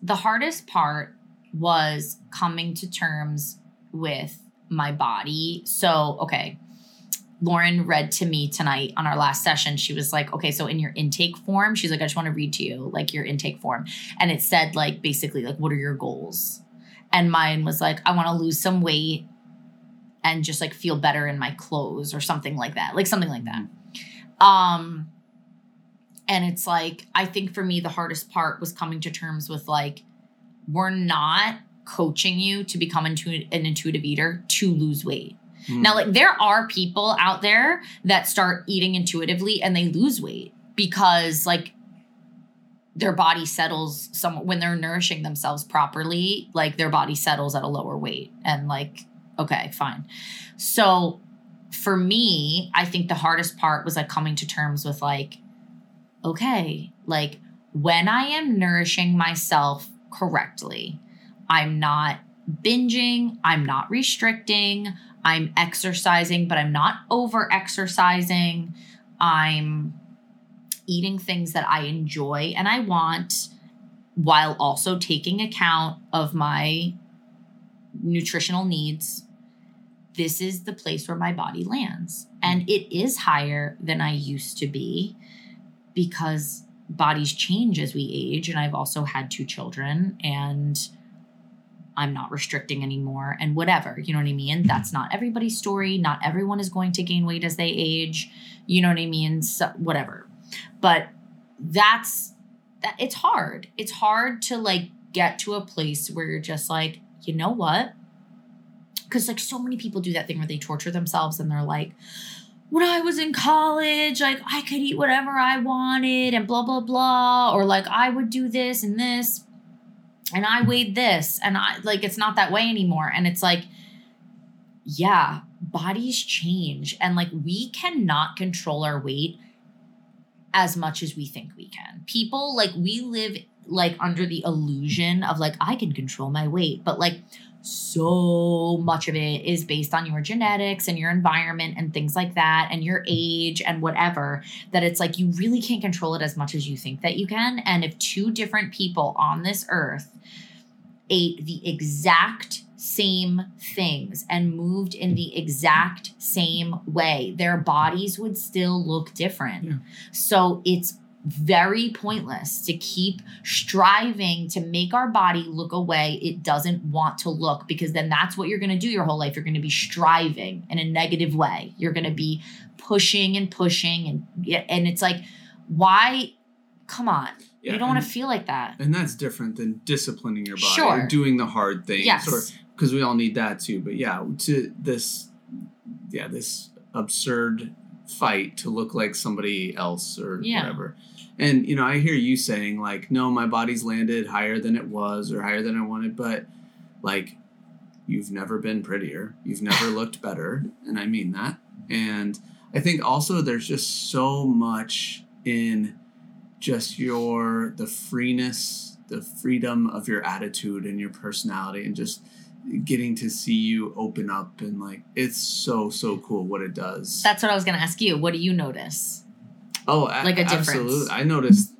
The hardest part was coming to terms with my body. So, okay. Lauren read to me tonight on our last session. She was like, okay, so in your intake form, she's like, I just want to read to you like your intake form. And it said like, basically like, what are your goals? And mine was like, I want to lose some weight and just like feel better in my clothes or something like that, like something like that. Um, and it's like, I think for me, the hardest part was coming to terms with like, we're not coaching you to become intu- an intuitive eater to lose weight. Mm. Now, like, there are people out there that start eating intuitively and they lose weight because, like, their body settles some when they're nourishing themselves properly, like their body settles at a lower weight and, like, okay, fine. So for me, I think the hardest part was like coming to terms with like, okay, like when I am nourishing myself correctly, I'm not binging, I'm not restricting, I'm exercising, but I'm not over exercising. I'm eating things that I enjoy and I want while also taking account of my nutritional needs. This is the place where my body lands. And it is higher than I used to be because bodies change as we age. And I've also had two children and I'm not restricting anymore and whatever, you know what I mean? That's not everybody's story. Not everyone is going to gain weight as they age. You know what I mean? So, whatever. But that's, that, it's hard. It's hard to like get to a place where you're just like, you know what? Because like so many people do that thing where they torture themselves and they're like, when I was in college, like I could eat whatever I wanted and blah, blah, blah. Or like I would do this and this and I weighed this and I like, it's not that way anymore. And it's like, yeah, bodies change. And like, we cannot control our weight as much as we think we can. People, like, we live like under the illusion of like, I can control my weight, but like so much of it is based on your genetics and your environment and things like that and your age and whatever, that it's like, you really can't control it as much as you think that you can. And if two different people on this earth ate the exact same things and moved in the exact same way, their bodies would still look different. Yeah. So it's very pointless to keep striving to make our body look a way it doesn't want to look, because then that's what you're going to do your whole life. You're going to be striving in a negative way. You're going to be pushing and pushing. And, and it's like, why? Come on. Yeah, you don't want to feel like that. And that's different than disciplining your body, sure, or doing the hard things. Yes. Because we all need that too. But yeah, to this, yeah, this absurd fight to look like somebody else or yeah. whatever. And, you know, I hear you saying like, no, my body's landed higher than it was or higher than I wanted, but like, you've never been prettier. You've never looked better. And I mean that. And I think also there's just so much in just your, the freeness, the freedom of your attitude and your personality and just getting to see you open up. And like, it's so, so cool what it does. That's what I was going to ask you. What do you notice? Oh, like a, a difference. Absolutely. I noticed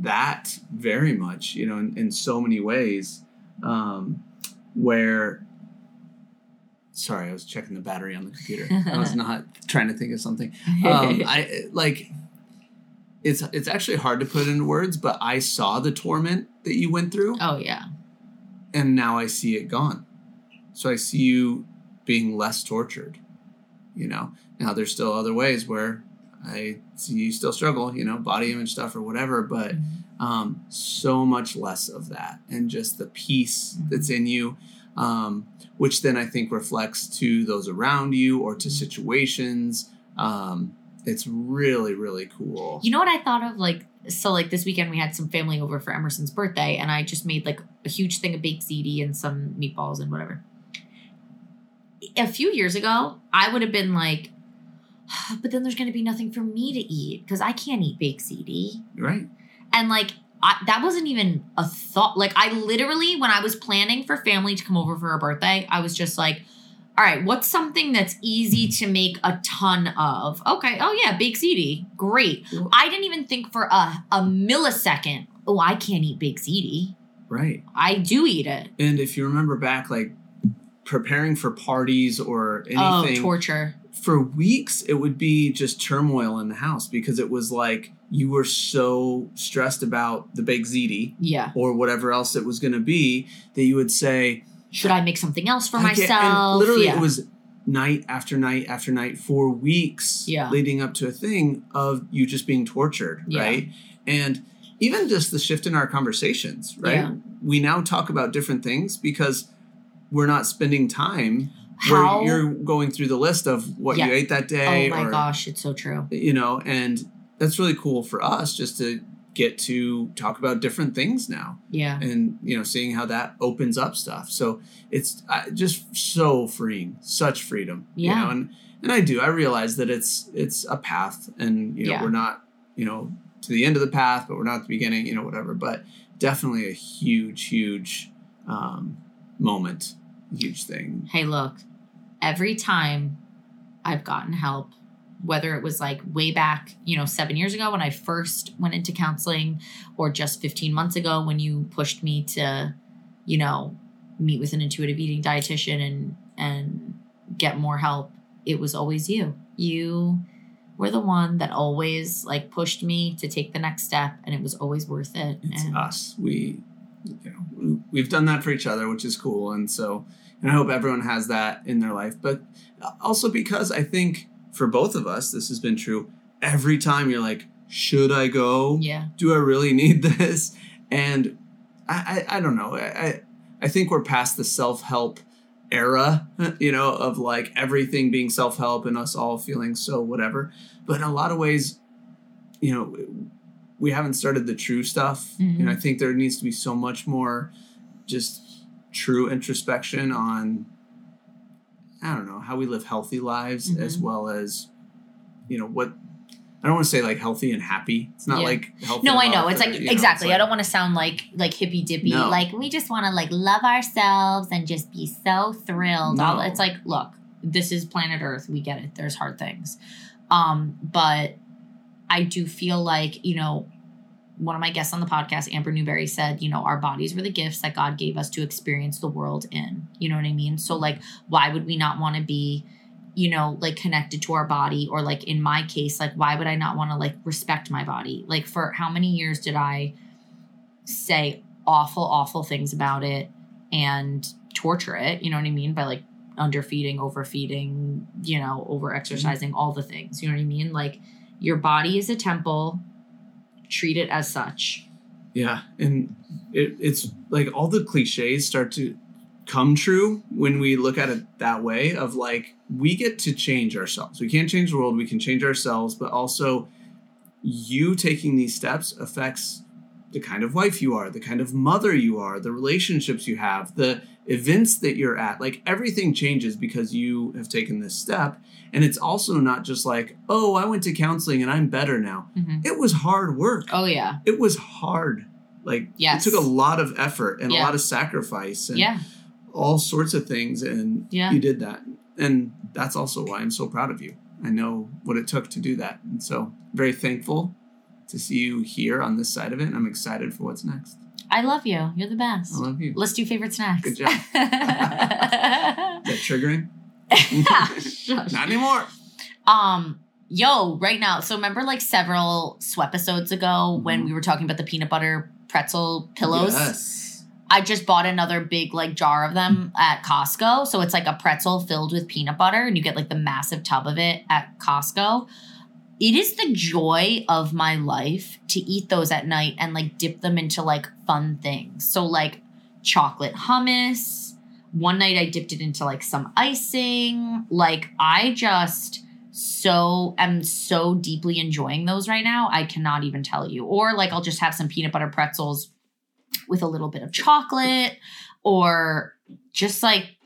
that very much, you know, in, in so many ways, um, where, sorry, I was checking the battery on the computer. I was not trying to think of something. Um, I like, It's it's actually hard to put into words, but I saw the torment that you went through. Oh, yeah. And now I see it gone. So I see you being less tortured, you know. Now there's still other ways where I see you still struggle, you know, body image stuff or whatever, but mm-hmm. um, so much less of that and just the peace mm-hmm. that's in you, um, which then I think reflects to those around you or to mm-hmm. situations. Um It's really, really cool. You know what I thought of? Like, so like this weekend we had some family over for Emerson's birthday and I just made like a huge thing of baked ziti and some meatballs and whatever. A few years ago, I would have been like, oh, but then there's going to be nothing for me to eat because I can't eat baked ziti. Right. And like, I, that wasn't even a thought. Like I literally, when I was planning for family to come over for her birthday, I was just like, all right, what's something that's easy to make a ton of? Okay, oh yeah, baked ziti, great. I didn't even think for a, a millisecond, oh, I can't eat baked ziti. Right. I do eat it. And if you remember back, like preparing for parties or anything. Oh, torture. For weeks, it would be just turmoil in the house because it was like you were so stressed about the baked ziti yeah. or whatever else it was going to be that you would say, should I make something else for okay. myself? And literally yeah. it was night after night after night for weeks yeah. leading up to a thing of you just being tortured, yeah. right? And even just the shift in our conversations, right? Yeah. We now talk about different things because we're not spending time How? where you're going through the list of what yeah. you ate that day. Oh my or, gosh, it's so true. You know, and that's really cool for us just to get to talk about different things now. Yeah. And, you know, seeing how that opens up stuff. So it's just so freeing, such freedom. Yeah. You know? And, and I do, I realize that it's, it's a path and, you know, yeah. we're not, you know, to the end of the path, but we're not at the beginning, you know, whatever, but definitely a huge, huge um, moment, huge thing. Hey, look, every time I've gotten help, whether it was like way back, you know, seven years ago when I first went into counseling or just fifteen months ago when you pushed me to, you know, meet with an intuitive eating dietitian and, and get more help, it was always you. You were the one that always like pushed me to take the next step, and it was always worth it. It's and us. We, you know, we've done that for each other, which is cool. And so, and I hope everyone has that in their life, but also because I think, for both of us, this has been true. Every time you're like, should I go? Yeah. Do I really need this? And I, I, I don't know. I, I think we're past the self-help era, you know, of like everything being self-help and us all feeling so whatever. But in a lot of ways, you know, we haven't started the true stuff. Mm-hmm. And I think there needs to be so much more just true introspection on, I don't know, how we live healthy lives, mm-hmm. as well as, you know, what, I don't want to say like healthy and happy. It's not yeah. like healthy. No, I know. It's or, like, exactly. Know, it's like, I don't want to sound like, like hippy dippy. No. Like we just want to like love ourselves and just be so thrilled. No. It's like, look, this is planet Earth. We get it. There's hard things. Um, but I do feel like, you know, one of my guests on the podcast, Amber Newberry, said, you know, our bodies were the gifts that God gave us to experience the world in. You know what I mean? So, like, why would we not want to be, you know, like connected to our body? Or like in my case, like, why would I not want to like respect my body? Like for how many years did I say awful, awful things about it and torture it? You know what I mean? By like underfeeding, overfeeding, you know, overexercising, mm-hmm. all the things. You know what I mean? Like your body is a temple. Treat it as such. Yeah. And it, it's like all the cliches start to come true when we look at it that way of like, we get to change ourselves. We can't change the world. We can change ourselves, but also you taking these steps affects the kind of wife you are, the kind of mother you are, the relationships you have, the events that you're at, like everything changes because you have taken this step. And it's also not just like, oh, I went to counseling and I'm better now. Mm-hmm. It was hard work. Oh, yeah. It was hard. Like yes. It took a lot of effort and yeah. a lot of sacrifice and yeah. all sorts of things. And yeah. you did that. And that's also why I'm so proud of you. I know what it took to do that. And so very thankful to see you here on this side of it. And I'm excited for what's next. I love you. You're the best. I love you. Let's do favorite snacks. Good job. Is that triggering? Not anymore. Um, yo, right now. So remember like several swepisodes ago mm-hmm. when we were talking about the peanut butter pretzel pillows? Yes. I just bought another big like jar of them mm-hmm. at Costco. So it's like a pretzel filled with peanut butter and you get like the massive tub of it at Costco. It is the joy of my life to eat those at night and like dip them into like fun things. So like chocolate hummus. One night I dipped it into like some icing. Like I just so am so deeply enjoying those right now. I cannot even tell you. Or like I'll just have some peanut butter pretzels with a little bit of chocolate or just like,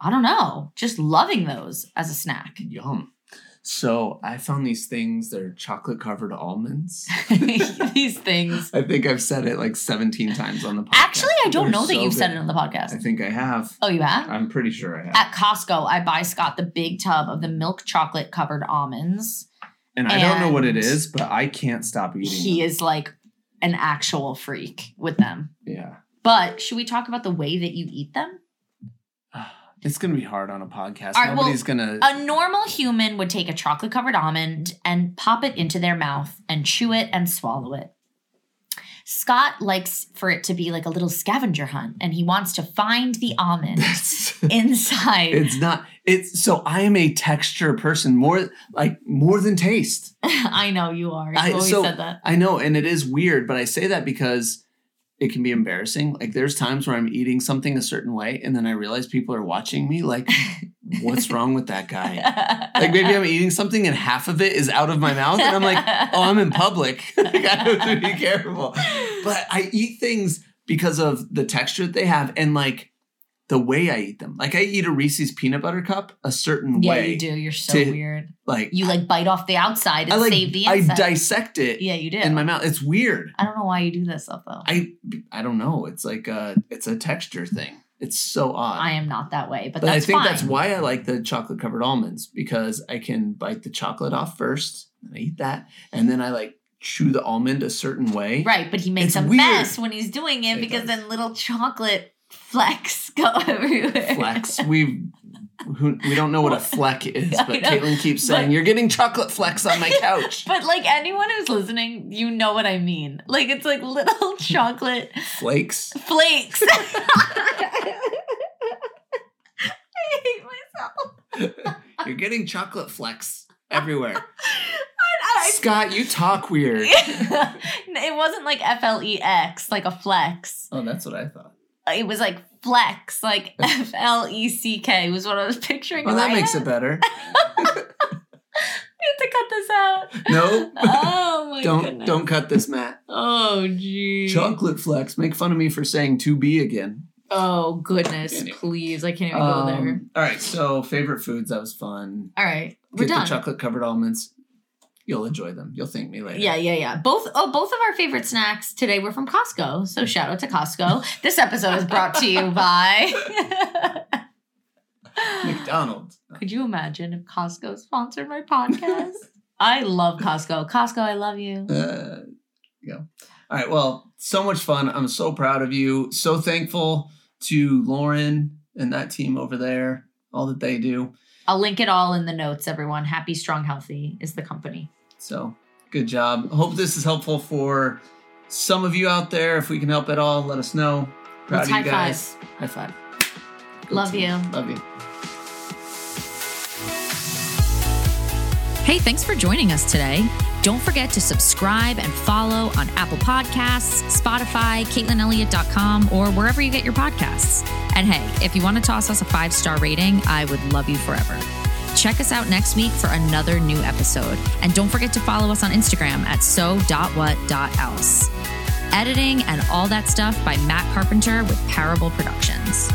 I don't know, just loving those as a snack. Yum. So I found these things, they're chocolate covered almonds. These things. I think I've said it like seventeen times on the podcast. Actually, I don't they're know so that you've good. Said it on the podcast. I think I have. Oh, you have? I'm pretty sure I have. At Costco, I buy Scott the big tub of the milk chocolate covered almonds. And I and don't know what it is, but I can't stop eating He them. Is like an actual freak with them. Yeah. But should we talk about the way that you eat them? It's going to be hard on a podcast. All right, Nobody's well, going to... A normal human would take a chocolate-covered almond and pop it into their mouth and chew it and swallow it. Scott likes for it to be like a little scavenger hunt, and he wants to find the almond inside. It's not... It's so I am a texture person, more like more than taste. I know you are. You've I, always so, said that. I know. And it is weird, but I say that because it can be embarrassing. Like there's times where I'm eating something a certain way and then I realize people are watching me like, what's wrong with that guy? Like maybe I'm eating something and half of it is out of my mouth and I'm like, oh, I'm in public. Like, I have to be careful. But I eat things because of the texture that they have and like the way I eat them. Like I eat a Reese's peanut butter cup a certain yeah, way. Yeah, you do. You're so to, weird. Like you like bite off the outside and I like, save the inside. I dissect it. Yeah, you do. In my mouth. It's weird. I don't know why you do that stuff though. I I don't know. It's like a, it's a texture thing. It's so odd. I am not that way, but, but that's I think fine. That's why I like the chocolate covered almonds because I can bite the chocolate off first and I eat that. And then I like chew the almond a certain way. Right. But he makes it's a weird. mess when he's doing it, it because does. Then little chocolate flecks go everywhere. Flecks. We've, who, we don't know what a fleck is, but Caitlin keeps saying, but, you're getting chocolate flecks on my couch. But like anyone who's listening, you know what I mean. Like it's like little chocolate. Flakes. Flakes. I hate myself. You're getting chocolate flecks everywhere. I, Scott, you talk weird. It wasn't like F L E X, like a flex. Oh, that's what I thought. It was like flex, like F L E C K was what I was picturing. Well, that makes it better. We have to cut this out. No. Oh, my don't, goodness. Don't cut this, Matt. Oh, geez. Chocolate flex. Make fun of me for saying to be again. Oh, goodness, anyway. Please. I can't even um, go there. All right, so favorite foods. That was fun. All right, we're Get done. The chocolate-covered almonds. You'll enjoy them. You'll thank me later. Yeah, yeah, yeah. Both oh, both of our favorite snacks today were from Costco, so shout out to Costco. This episode is brought to you by... McDonald's. Could you imagine if Costco sponsored my podcast? I love Costco. Costco, I love you. Uh, yeah. All right, well, so much fun. I'm so proud of you. So thankful to Lauren and that team over there, all that they do. I'll link it all in the notes, everyone. Happy Strong Healthy is the company. So good job. Hope this is helpful for some of you out there. If we can help at all, let us know. Proud Let's of you guys. High five. High five. Good Love team. You. Love you. Hey, thanks for joining us today. Don't forget to subscribe and follow on Apple Podcasts, Spotify, Caitlin Elliott dot com, or wherever you get your podcasts. And hey, if you want to toss us a five-star rating, I would love you forever. Check us out next week for another new episode. And don't forget to follow us on Instagram at so dot what dot else. Editing and all that stuff by Matt Carpenter with Parable Productions.